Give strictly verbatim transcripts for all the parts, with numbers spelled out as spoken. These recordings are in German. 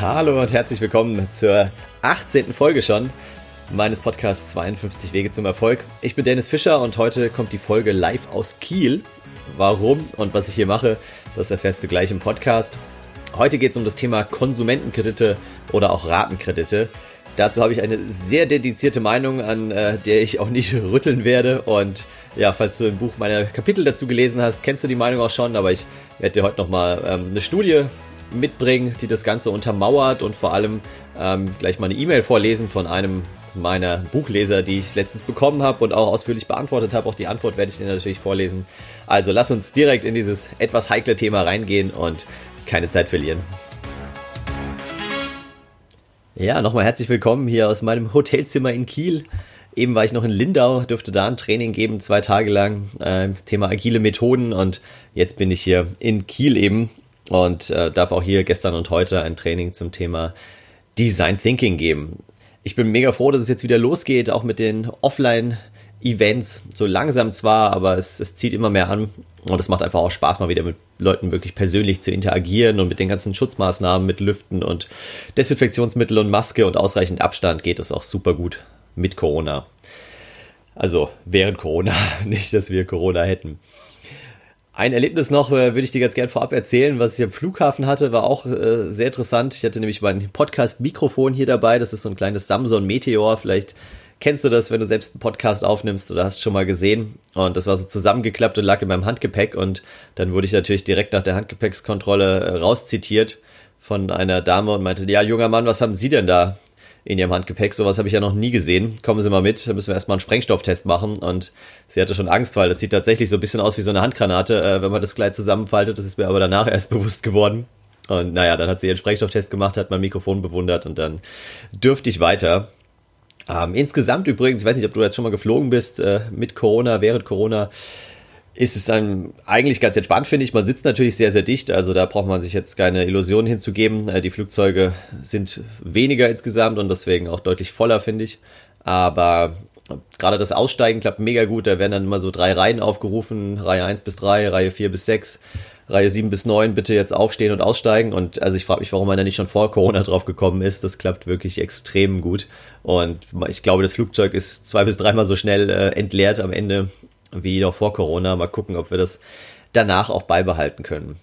Hallo und herzlich willkommen zur achtzehnten Folge schon meines Podcasts zweiundfünfzig Wege zum Erfolg. Ich bin Dennis Fischer und heute kommt die Folge live aus Kiel. Warum und was ich hier mache, das erfährst du gleich im Podcast. Heute geht es um das Thema Konsumentenkredite oder auch Ratenkredite. Dazu habe ich eine sehr dedizierte Meinung, an äh, der ich auch nicht rütteln werde. Und ja, falls du im Buch meine Kapitel dazu gelesen hast, kennst du die Meinung auch schon. Aber ich werde dir heute nochmal ähm, eine Studie mitbringen, die das Ganze untermauert. Und vor allem ähm, gleich mal eine E-Mail vorlesen von einem meiner Buchleser, die ich letztens bekommen habe und auch ausführlich beantwortet habe. Auch die Antwort werde ich dir natürlich vorlesen. Also lass uns direkt in dieses etwas heikle Thema reingehen und keine Zeit verlieren. Ja, nochmal herzlich willkommen hier aus meinem Hotelzimmer in Kiel. Eben war ich noch in Lindau, durfte da ein Training geben, zwei Tage lang, äh, Thema agile Methoden, und jetzt bin ich hier in Kiel eben und äh, darf auch hier gestern und heute ein Training zum Thema Design Thinking geben. Ich bin mega froh, dass es jetzt wieder losgeht, auch mit den Offline-Events, so langsam zwar, aber es, es zieht immer mehr an und es macht einfach auch Spaß, mal wieder mit Leuten wirklich persönlich zu interagieren, und mit den ganzen Schutzmaßnahmen, mit Lüften und Desinfektionsmittel und Maske und ausreichend Abstand geht es auch super gut mit Corona. Also während Corona, nicht, dass wir Corona hätten. Ein Erlebnis noch äh, würde ich dir ganz gern vorab erzählen, was ich am Flughafen hatte, war auch äh, sehr interessant. Ich hatte nämlich mein Podcast-Mikrofon hier dabei, das ist so ein kleines Samsung-Meteor, vielleicht kennst du das, wenn du selbst einen Podcast aufnimmst oder hast schon mal gesehen. Und das war so zusammengeklappt und lag in meinem Handgepäck. Und dann wurde ich natürlich direkt nach der Handgepäckskontrolle rauszitiert von einer Dame und meinte, ja, junger Mann, was haben Sie denn da in Ihrem Handgepäck? Sowas habe ich ja noch nie gesehen. Kommen Sie mal mit, da müssen wir erstmal einen Sprengstofftest machen. Und sie hatte schon Angst, weil das sieht tatsächlich so ein bisschen aus wie so eine Handgranate, wenn man das Kleid zusammenfaltet. Das ist mir aber danach erst bewusst geworden. Und naja, dann hat sie ihren Sprengstofftest gemacht, hat mein Mikrofon bewundert und dann dürfte ich weiter. Ähm, insgesamt übrigens, ich weiß nicht, ob du jetzt schon mal geflogen bist, äh, mit Corona, während Corona, ist es dann eigentlich ganz entspannt, finde ich. Man sitzt natürlich sehr, sehr dicht, also da braucht man sich jetzt keine Illusionen hinzugeben. Äh, die Flugzeuge sind weniger insgesamt und deswegen auch deutlich voller, finde ich. Aber gerade das Aussteigen klappt mega gut, da werden dann immer so drei Reihen aufgerufen, Reihe eins bis drei, Reihe vier bis sechs, Reihe sieben bis neun, bitte jetzt aufstehen und aussteigen. Und also ich frage mich, warum man da nicht schon vor Corona drauf gekommen ist. Das klappt wirklich extrem gut. Und ich glaube, das Flugzeug ist zwei bis dreimal so schnell äh, entleert am Ende wie noch vor Corona. Mal gucken, ob wir das danach auch beibehalten können.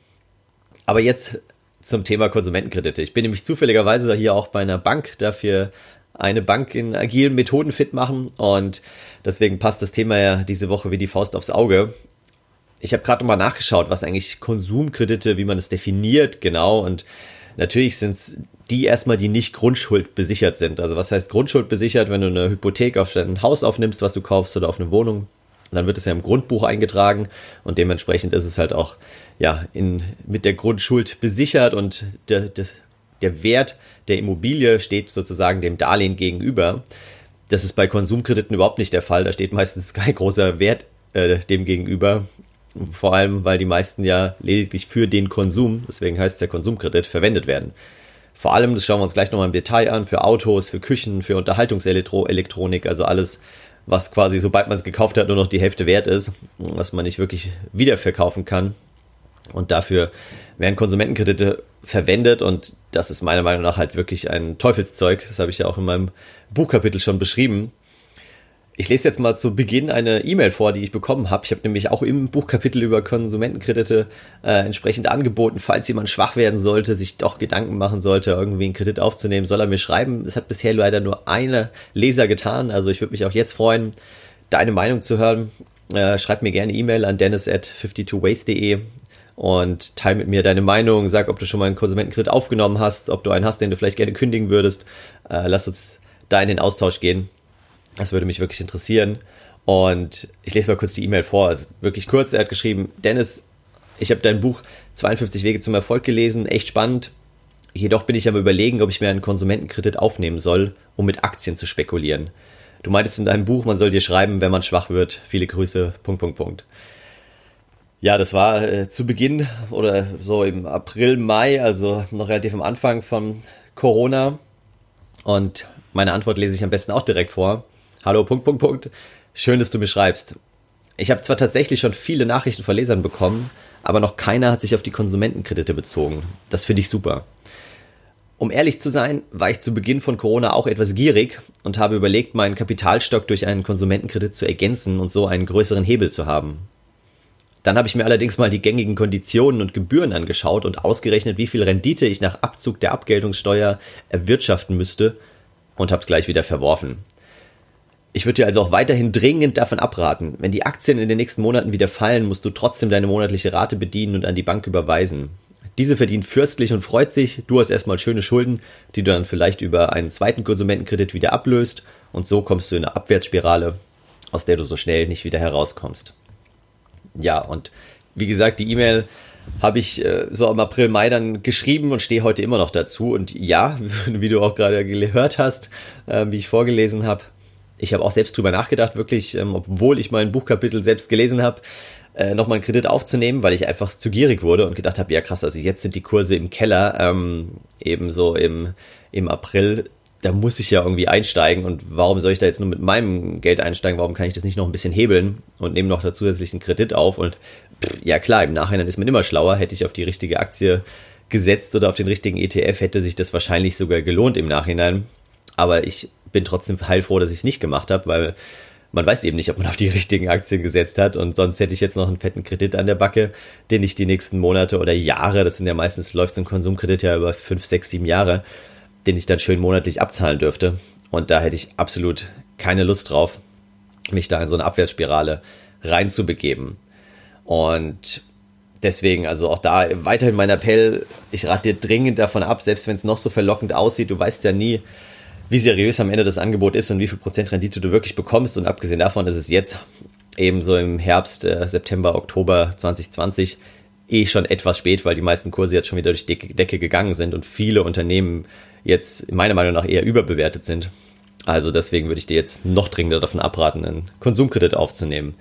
Aber jetzt zum Thema Konsumentenkredite. Ich bin nämlich zufälligerweise hier auch bei einer Bank, dafür eine Bank in agilen Methoden fit machen. Und deswegen passt das Thema ja diese Woche wie die Faust aufs Auge. Ich habe gerade nochmal nachgeschaut, was eigentlich Konsumkredite, wie man das definiert, genau. Und natürlich sind es die erstmal, die nicht grundschuldbesichert sind. Also was heißt grundschuldbesichert? Wenn du eine Hypothek auf dein Haus aufnimmst, was du kaufst, oder auf eine Wohnung, dann wird es ja im Grundbuch eingetragen und dementsprechend ist es halt auch ja in, mit der Grundschuld besichert, und der, der, der Wert der Immobilie steht sozusagen dem Darlehen gegenüber. Das ist bei Konsumkrediten überhaupt nicht der Fall. Da steht meistens kein großer Wert äh, dem gegenüber. Vor allem, weil die meisten ja lediglich für den Konsum, deswegen heißt es ja Konsumkredit, verwendet werden. Vor allem, das schauen wir uns gleich nochmal im Detail an, für Autos, für Küchen, für Unterhaltungselektronik, also alles, was quasi, sobald man es gekauft hat, nur noch die Hälfte wert ist, was man nicht wirklich wiederverkaufen kann. Und dafür werden Konsumentenkredite verwendet, und das ist meiner Meinung nach halt wirklich ein Teufelszeug. Das habe ich ja auch in meinem Buchkapitel schon beschrieben. Ich lese jetzt mal zu Beginn eine E-Mail vor, die ich bekommen habe. Ich habe nämlich auch im Buchkapitel über Konsumentenkredite äh, entsprechend angeboten, falls jemand schwach werden sollte, sich doch Gedanken machen sollte, irgendwie einen Kredit aufzunehmen, soll er mir schreiben. Es hat bisher leider nur eine Leser getan, also ich würde mich auch jetzt freuen, deine Meinung zu hören. Äh, schreib mir gerne E-Mail an dennis at fifty two ways dot de und teil mit mir deine Meinung. Sag, ob du schon mal einen Konsumentenkredit aufgenommen hast, ob du einen hast, den du vielleicht gerne kündigen würdest. Äh, lass uns da in den Austausch gehen. Das würde mich wirklich interessieren. Und ich lese mal kurz die E-Mail vor, also wirklich kurz. Er hat geschrieben: Dennis, ich habe dein Buch zweiundfünfzig Wege zum Erfolg gelesen, echt spannend. Jedoch bin ich am Überlegen, ob ich mir einen Konsumentenkredit aufnehmen soll, um mit Aktien zu spekulieren. Du meintest in deinem Buch, man soll dir schreiben, wenn man schwach wird. Viele Grüße, Punkt, Punkt, Punkt. Ja, das war äh, zu Beginn oder so im April, Mai, also noch relativ am Anfang von Corona. Und meine Antwort lese ich am besten auch direkt vor. Hallo, Punkt, Punkt, Punkt. Schön, dass du mir schreibst. Ich habe zwar tatsächlich schon viele Nachrichten von Lesern bekommen, aber noch keiner hat sich auf die Konsumentenkredite bezogen. Das finde ich super. Um ehrlich zu sein, war ich zu Beginn von Corona auch etwas gierig und habe überlegt, meinen Kapitalstock durch einen Konsumentenkredit zu ergänzen und so einen größeren Hebel zu haben. Dann habe ich mir allerdings mal die gängigen Konditionen und Gebühren angeschaut und ausgerechnet, wie viel Rendite ich nach Abzug der Abgeltungssteuer erwirtschaften müsste, und habe es gleich wieder verworfen. Ich würde dir also auch weiterhin dringend davon abraten. Wenn die Aktien in den nächsten Monaten wieder fallen, musst du trotzdem deine monatliche Rate bedienen und an die Bank überweisen. Diese verdient fürstlich und freut sich, du hast erstmal schöne Schulden, die du dann vielleicht über einen zweiten Konsumentenkredit wieder ablöst, und so kommst du in eine Abwärtsspirale, aus der du so schnell nicht wieder herauskommst. Ja, und wie gesagt, die E-Mail habe ich äh, so im April, Mai dann geschrieben und stehe heute immer noch dazu. Und ja, wie du auch gerade gehört hast, äh, wie ich vorgelesen habe, ich habe auch selbst drüber nachgedacht, wirklich, ähm, obwohl ich mein Buchkapitel selbst gelesen habe, äh, nochmal einen Kredit aufzunehmen, weil ich einfach zu gierig wurde und gedacht habe, ja krass, also jetzt sind die Kurse im Keller, ähm, eben so im, im April, da muss ich ja irgendwie einsteigen, und warum soll ich da jetzt nur mit meinem Geld einsteigen, warum kann ich das nicht noch ein bisschen hebeln und nehme noch da zusätzlichen Kredit auf? Und pff, ja klar, im Nachhinein ist man immer schlauer, hätte ich auf die richtige Aktie gesetzt oder auf den richtigen E T F, hätte sich das wahrscheinlich sogar gelohnt im Nachhinein, aber ich bin trotzdem heilfroh, dass ich es nicht gemacht habe, weil man weiß eben nicht, ob man auf die richtigen Aktien gesetzt hat, und sonst hätte ich jetzt noch einen fetten Kredit an der Backe, den ich die nächsten Monate oder Jahre, das sind ja meistens, läuft so ein Konsumkredit ja über fünf, sechs, sieben Jahre, den ich dann schön monatlich abzahlen dürfte, und da hätte ich absolut keine Lust drauf, mich da in so eine Abwärtsspirale reinzubegeben. Und deswegen, also auch da weiterhin mein Appell, ich rate dir dringend davon ab, selbst wenn es noch so verlockend aussieht, du weißt ja nie, wie seriös am Ende das Angebot ist und wie viel Prozent Rendite du wirklich bekommst, und abgesehen davon ist es jetzt eben so im Herbst, äh, September, Oktober zwanzig zwanzig eh schon etwas spät, weil die meisten Kurse jetzt schon wieder durch die Decke gegangen sind und viele Unternehmen jetzt meiner Meinung nach eher überbewertet sind. Also deswegen würde ich dir jetzt noch dringender davon abraten, einen Konsumkredit aufzunehmen.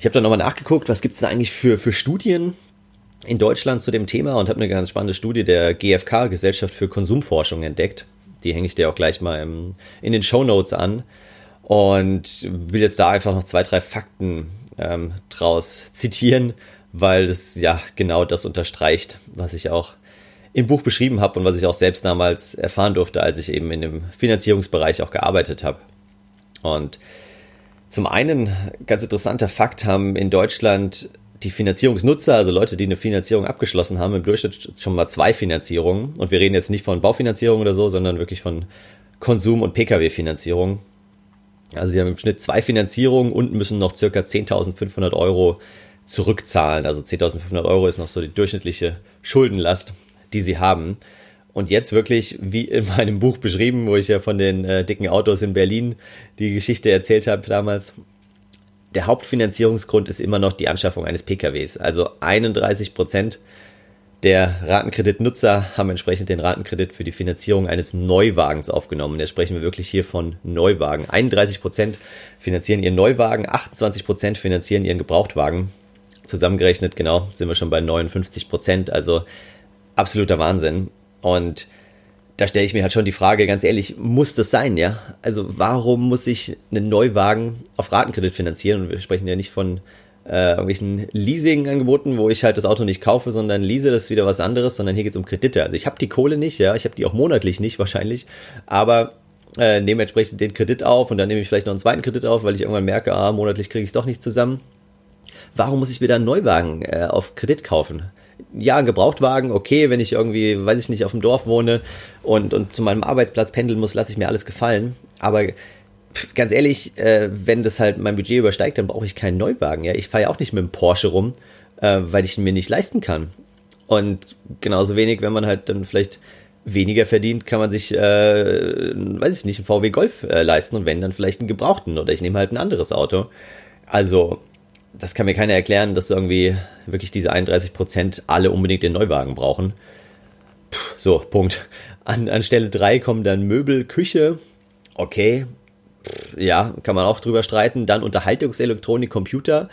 Ich habe dann nochmal nachgeguckt, was gibt es da eigentlich für, für Studien in Deutschland zu dem Thema, und habe eine ganz spannende Studie der G f K, Gesellschaft für Konsumforschung, entdeckt. Die hänge ich dir auch gleich mal im, in den Shownotes an und will jetzt da einfach noch zwei, drei Fakten ähm, draus zitieren, weil das ja genau das unterstreicht, was ich auch im Buch beschrieben habe und was ich auch selbst damals erfahren durfte, als ich eben in dem Finanzierungsbereich auch gearbeitet habe. Und zum einen, ganz interessanter Fakt, haben in Deutschland die Finanzierungsnutzer, also Leute, die eine Finanzierung abgeschlossen haben, im Durchschnitt schon mal zwei Finanzierungen. Und wir reden jetzt nicht von Baufinanzierung oder so, sondern wirklich von Konsum- und P K W-Finanzierung. Also die haben im Schnitt zwei Finanzierungen und müssen noch ca. zehntausendfünfhundert Euro zurückzahlen. Also zehntausendfünfhundert Euro ist noch so die durchschnittliche Schuldenlast, die sie haben. Und jetzt wirklich, wie in meinem Buch beschrieben, wo ich ja von den äh, dicken Autos in Berlin die Geschichte erzählt habe damals, der Hauptfinanzierungsgrund ist immer noch die Anschaffung eines P K Ws. Also einunddreißig Prozent der Ratenkreditnutzer haben entsprechend den Ratenkredit für die Finanzierung eines Neuwagens aufgenommen. Jetzt sprechen wir wirklich hier von Neuwagen. einunddreißig Prozent finanzieren ihren Neuwagen, achtundzwanzig Prozent finanzieren ihren Gebrauchtwagen. Zusammengerechnet, genau, sind wir schon bei neunundfünfzig Prozent, also absoluter Wahnsinn. Und da stelle ich mir halt schon die Frage, ganz ehrlich, muss das sein, ja? Also warum muss ich einen Neuwagen auf Ratenkredit finanzieren? Und wir sprechen ja nicht von äh, irgendwelchen Leasing-Angeboten, wo ich halt das Auto nicht kaufe, sondern lease, das ist wieder was anderes, sondern hier geht es um Kredite. Also ich habe die Kohle nicht, ja, ich habe die auch monatlich nicht wahrscheinlich, aber äh, nehme entsprechend den Kredit auf und dann nehme ich vielleicht noch einen zweiten Kredit auf, weil ich irgendwann merke, ah, monatlich kriege ich es doch nicht zusammen. Warum muss ich mir da einen Neuwagen äh, auf Kredit kaufen? Ja, ein Gebrauchtwagen, okay, wenn ich irgendwie, weiß ich nicht, auf dem Dorf wohne und, und zu meinem Arbeitsplatz pendeln muss, lasse ich mir alles gefallen. Aber pff, ganz ehrlich, äh, wenn das halt mein Budget übersteigt, dann brauche ich keinen Neuwagen. Ja? Ich fahre ja auch nicht mit dem Porsche rum, äh, weil ich ihn mir nicht leisten kann. Und genauso wenig, wenn man halt dann vielleicht weniger verdient, kann man sich, äh, weiß ich nicht, einen V W Golf äh, leisten, und wenn, dann vielleicht einen gebrauchten, oder ich nehme halt ein anderes Auto. Also das kann mir keiner erklären, dass irgendwie wirklich diese einunddreißig Prozent alle unbedingt den Neuwagen brauchen. Puh, so, Punkt. An, an Stelle drei kommen dann Möbel, Küche. Okay, Puh, ja, kann man auch drüber streiten. Dann Unterhaltungselektronik, Computer.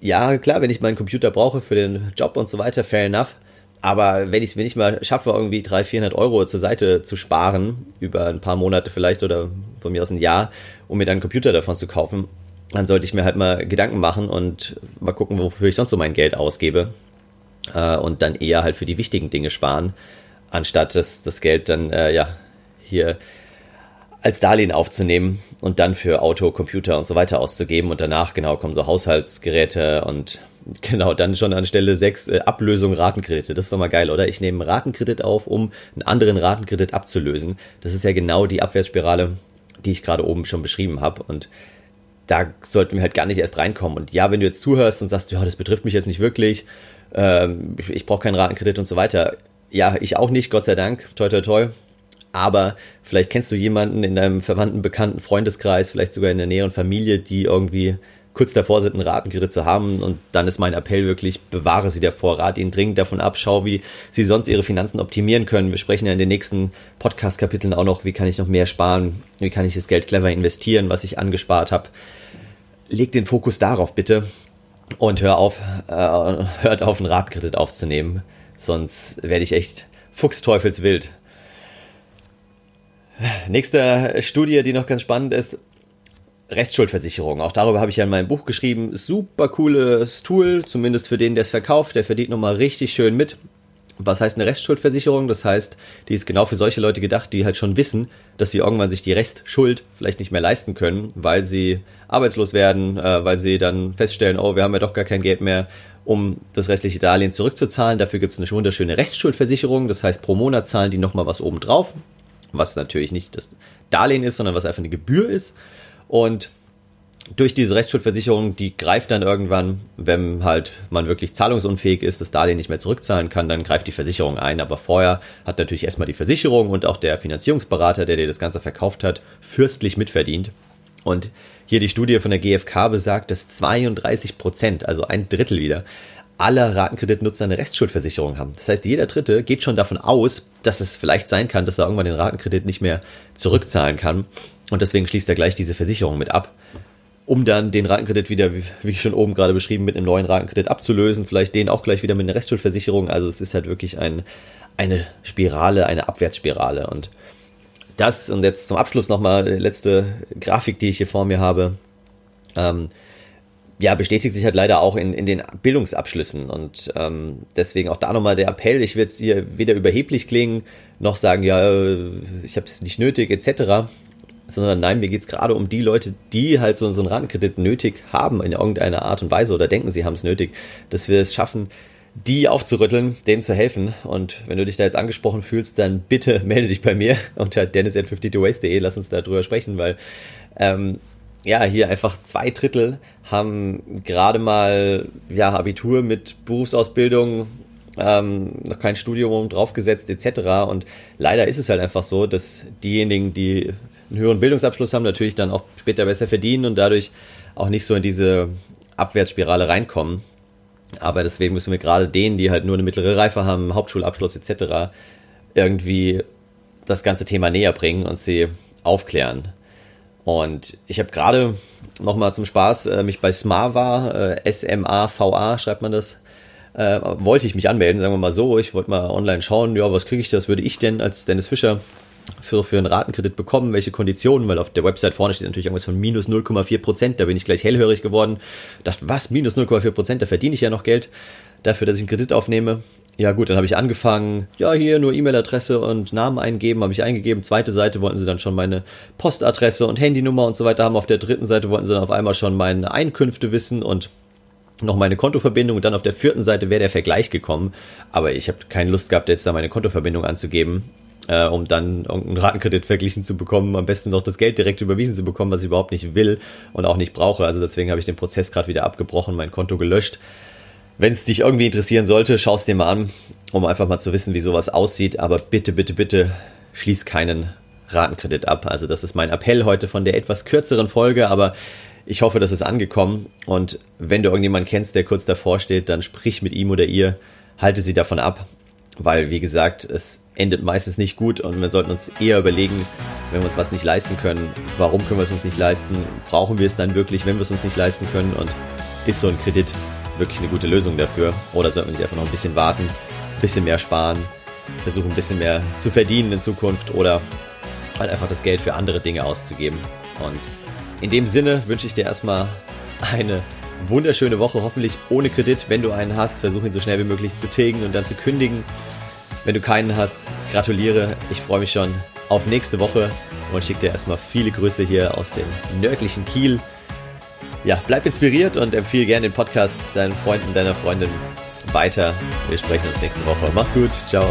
Ja, klar, wenn ich meinen Computer brauche für den Job und so weiter, fair enough. Aber wenn ich es mir nicht mal schaffe, irgendwie dreihundert, vierhundert Euro zur Seite zu sparen, über ein paar Monate vielleicht oder von mir aus ein Jahr, um mir dann einen Computer davon zu kaufen, dann sollte ich mir halt mal Gedanken machen und mal gucken, wofür ich sonst so mein Geld ausgebe, und dann eher halt für die wichtigen Dinge sparen, anstatt das, das Geld dann äh, ja hier als Darlehen aufzunehmen und dann für Auto, Computer und so weiter auszugeben. Und danach, genau, kommen so Haushaltsgeräte und genau, dann schon anstelle sechs äh, Ablösung Ratenkredite. Das ist doch mal geil, oder? Ich nehme einen Ratenkredit auf, um einen anderen Ratenkredit abzulösen. Das ist ja genau die Abwärtsspirale, die ich gerade oben schon beschrieben habe. Und da sollten wir halt gar nicht erst reinkommen. Und ja, wenn du jetzt zuhörst und sagst, ja, das betrifft mich jetzt nicht wirklich, ähm, ich, ich brauche keinen Ratenkredit und so weiter. Ja, ich auch nicht, Gott sei Dank, toi, toi, toi. Aber vielleicht kennst du jemanden in deinem verwandten, bekannten Freundeskreis, vielleicht sogar in der näheren Familie, die irgendwie kurz davor sind, einen Ratenkredit zu haben. Und dann ist mein Appell wirklich, bewahre sie davor, rate ihnen dringend davon ab, schau, wie sie sonst ihre Finanzen optimieren können. Wir sprechen ja in den nächsten Podcast-Kapiteln auch noch, wie kann ich noch mehr sparen, wie kann ich das Geld clever investieren, was ich angespart habe. Leg den Fokus darauf bitte und hör auf, äh, hört auf, einen Ratenkredit aufzunehmen. Sonst werde ich echt fuchsteufelswild. Nächste Studie, die noch ganz spannend ist, Restschuldversicherung. Auch darüber habe ich ja in meinem Buch geschrieben. Super cooles Tool, zumindest für den, der es verkauft. Der verdient nochmal richtig schön mit. Was heißt eine Restschuldversicherung? Das heißt, die ist genau für solche Leute gedacht, die halt schon wissen, dass sie irgendwann sich die Restschuld vielleicht nicht mehr leisten können, weil sie arbeitslos werden, äh, weil sie dann feststellen, oh, wir haben ja doch gar kein Geld mehr, um das restliche Darlehen zurückzuzahlen. Dafür gibt es eine wunderschöne Restschuldversicherung. Das heißt, pro Monat zahlen die nochmal was obendrauf, was natürlich nicht das Darlehen ist, sondern was einfach eine Gebühr ist. Und durch diese Rechtsschuldversicherung, die greift dann irgendwann, wenn halt man wirklich zahlungsunfähig ist, das Darlehen nicht mehr zurückzahlen kann, dann greift die Versicherung ein. Aber vorher hat natürlich erstmal die Versicherung und auch der Finanzierungsberater, der dir das Ganze verkauft hat, fürstlich mitverdient. Und hier die Studie von der G f K besagt, dass zweiunddreißig Prozent, also ein Drittel wieder, aller Ratenkreditnutzer eine Restschuldversicherung haben. Das heißt, jeder Dritte geht schon davon aus, dass es vielleicht sein kann, dass er irgendwann den Ratenkredit nicht mehr zurückzahlen kann. Und deswegen schließt er gleich diese Versicherung mit ab, um dann den Ratenkredit wieder, wie ich schon oben gerade beschrieben, mit einem neuen Ratenkredit abzulösen, vielleicht den auch gleich wieder mit einer Restschuldversicherung. Also es ist halt wirklich ein, eine Spirale, eine Abwärtsspirale. Und das, und jetzt zum Abschluss nochmal die letzte Grafik, die ich hier vor mir habe, ähm, ja, bestätigt sich halt leider auch in, in den Bildungsabschlüssen und ähm, deswegen auch da nochmal der Appell, ich will jetzt hier weder überheblich klingen, noch sagen, ja, ich habe es nicht nötig et cetera, sondern nein, mir geht es gerade um die Leute, die halt so, so einen Ratenkredit nötig haben in irgendeiner Art und Weise oder denken, sie haben es nötig, dass wir es schaffen, die aufzurütteln, denen zu helfen. Und wenn du dich da jetzt angesprochen fühlst, dann bitte melde dich bei mir unter dennis at fifty two ways dot de, lass uns da drüber sprechen, weil ähm, ja, hier einfach zwei Drittel haben gerade mal ja, Abitur mit Berufsausbildung, ähm, noch kein Studium draufgesetzt et cetera. Und leider ist es halt einfach so, dass diejenigen, die einen höheren Bildungsabschluss haben, natürlich dann auch später besser verdienen und dadurch auch nicht so in diese Abwärtsspirale reinkommen. Aber deswegen müssen wir gerade denen, die halt nur eine mittlere Reife haben, Hauptschulabschluss et cetera, irgendwie das ganze Thema näher bringen und sie aufklären. Und ich habe gerade nochmal zum Spaß äh, mich bei Smava, äh, S M A V A schreibt man das, äh, wollte ich mich anmelden, sagen wir mal so. Ich wollte mal online schauen, ja, was kriege ich, das würde ich denn als Dennis Fischer für, für einen Ratenkredit bekommen, welche Konditionen, weil auf der Website vorne steht natürlich irgendwas von minus null Komma vier Prozent, da bin ich gleich hellhörig geworden. Dachte, was, minus null Komma vier Prozent, da verdiene ich ja noch Geld dafür, dass ich einen Kredit aufnehme. Ja gut, dann habe ich angefangen, ja hier nur E-Mail-Adresse und Namen eingeben, habe ich eingegeben. Zweite Seite wollten sie dann schon meine Postadresse und Handynummer und so weiter haben. Auf der dritten Seite wollten sie dann auf einmal schon meine Einkünfte wissen und noch meine Kontoverbindung. Und dann auf der vierten Seite wäre der Vergleich gekommen. Aber ich habe keine Lust gehabt, jetzt da meine Kontoverbindung anzugeben, äh, um dann irgendeinen Ratenkredit verglichen zu bekommen. Am besten noch das Geld direkt überwiesen zu bekommen, was ich überhaupt nicht will und auch nicht brauche. Also deswegen habe ich den Prozess gerade wieder abgebrochen, mein Konto gelöscht. Wenn es dich irgendwie interessieren sollte, schau es dir mal an, um einfach mal zu wissen, wie sowas aussieht. Aber bitte, bitte, bitte schließ keinen Ratenkredit ab. Also das ist mein Appell heute von der etwas kürzeren Folge, aber ich hoffe, das ist angekommen. Und wenn du irgendjemanden kennst, der kurz davor steht, dann sprich mit ihm oder ihr, halte sie davon ab. Weil, wie gesagt, es endet meistens nicht gut und wir sollten uns eher überlegen, wenn wir uns was nicht leisten können, warum können wir es uns nicht leisten? Brauchen wir es dann wirklich, wenn wir es uns nicht leisten können? Und ist so ein Kredit wirklich eine gute Lösung dafür? Oder sollten wir nicht einfach noch ein bisschen warten, ein bisschen mehr sparen, versuchen ein bisschen mehr zu verdienen in Zukunft oder halt einfach das Geld für andere Dinge auszugeben? Und in dem Sinne wünsche ich dir erstmal eine wunderschöne Woche, hoffentlich ohne Kredit. Wenn du einen hast, versuch ihn so schnell wie möglich zu tilgen und dann zu kündigen. Wenn du keinen hast, gratuliere. Ich freue mich schon auf nächste Woche und schicke dir erstmal viele Grüße hier aus dem nördlichen Kiel. Ja, bleib inspiriert und empfehle gerne den Podcast deinen Freunden, deiner Freundin weiter. Wir sprechen uns nächste Woche. Mach's gut. Ciao.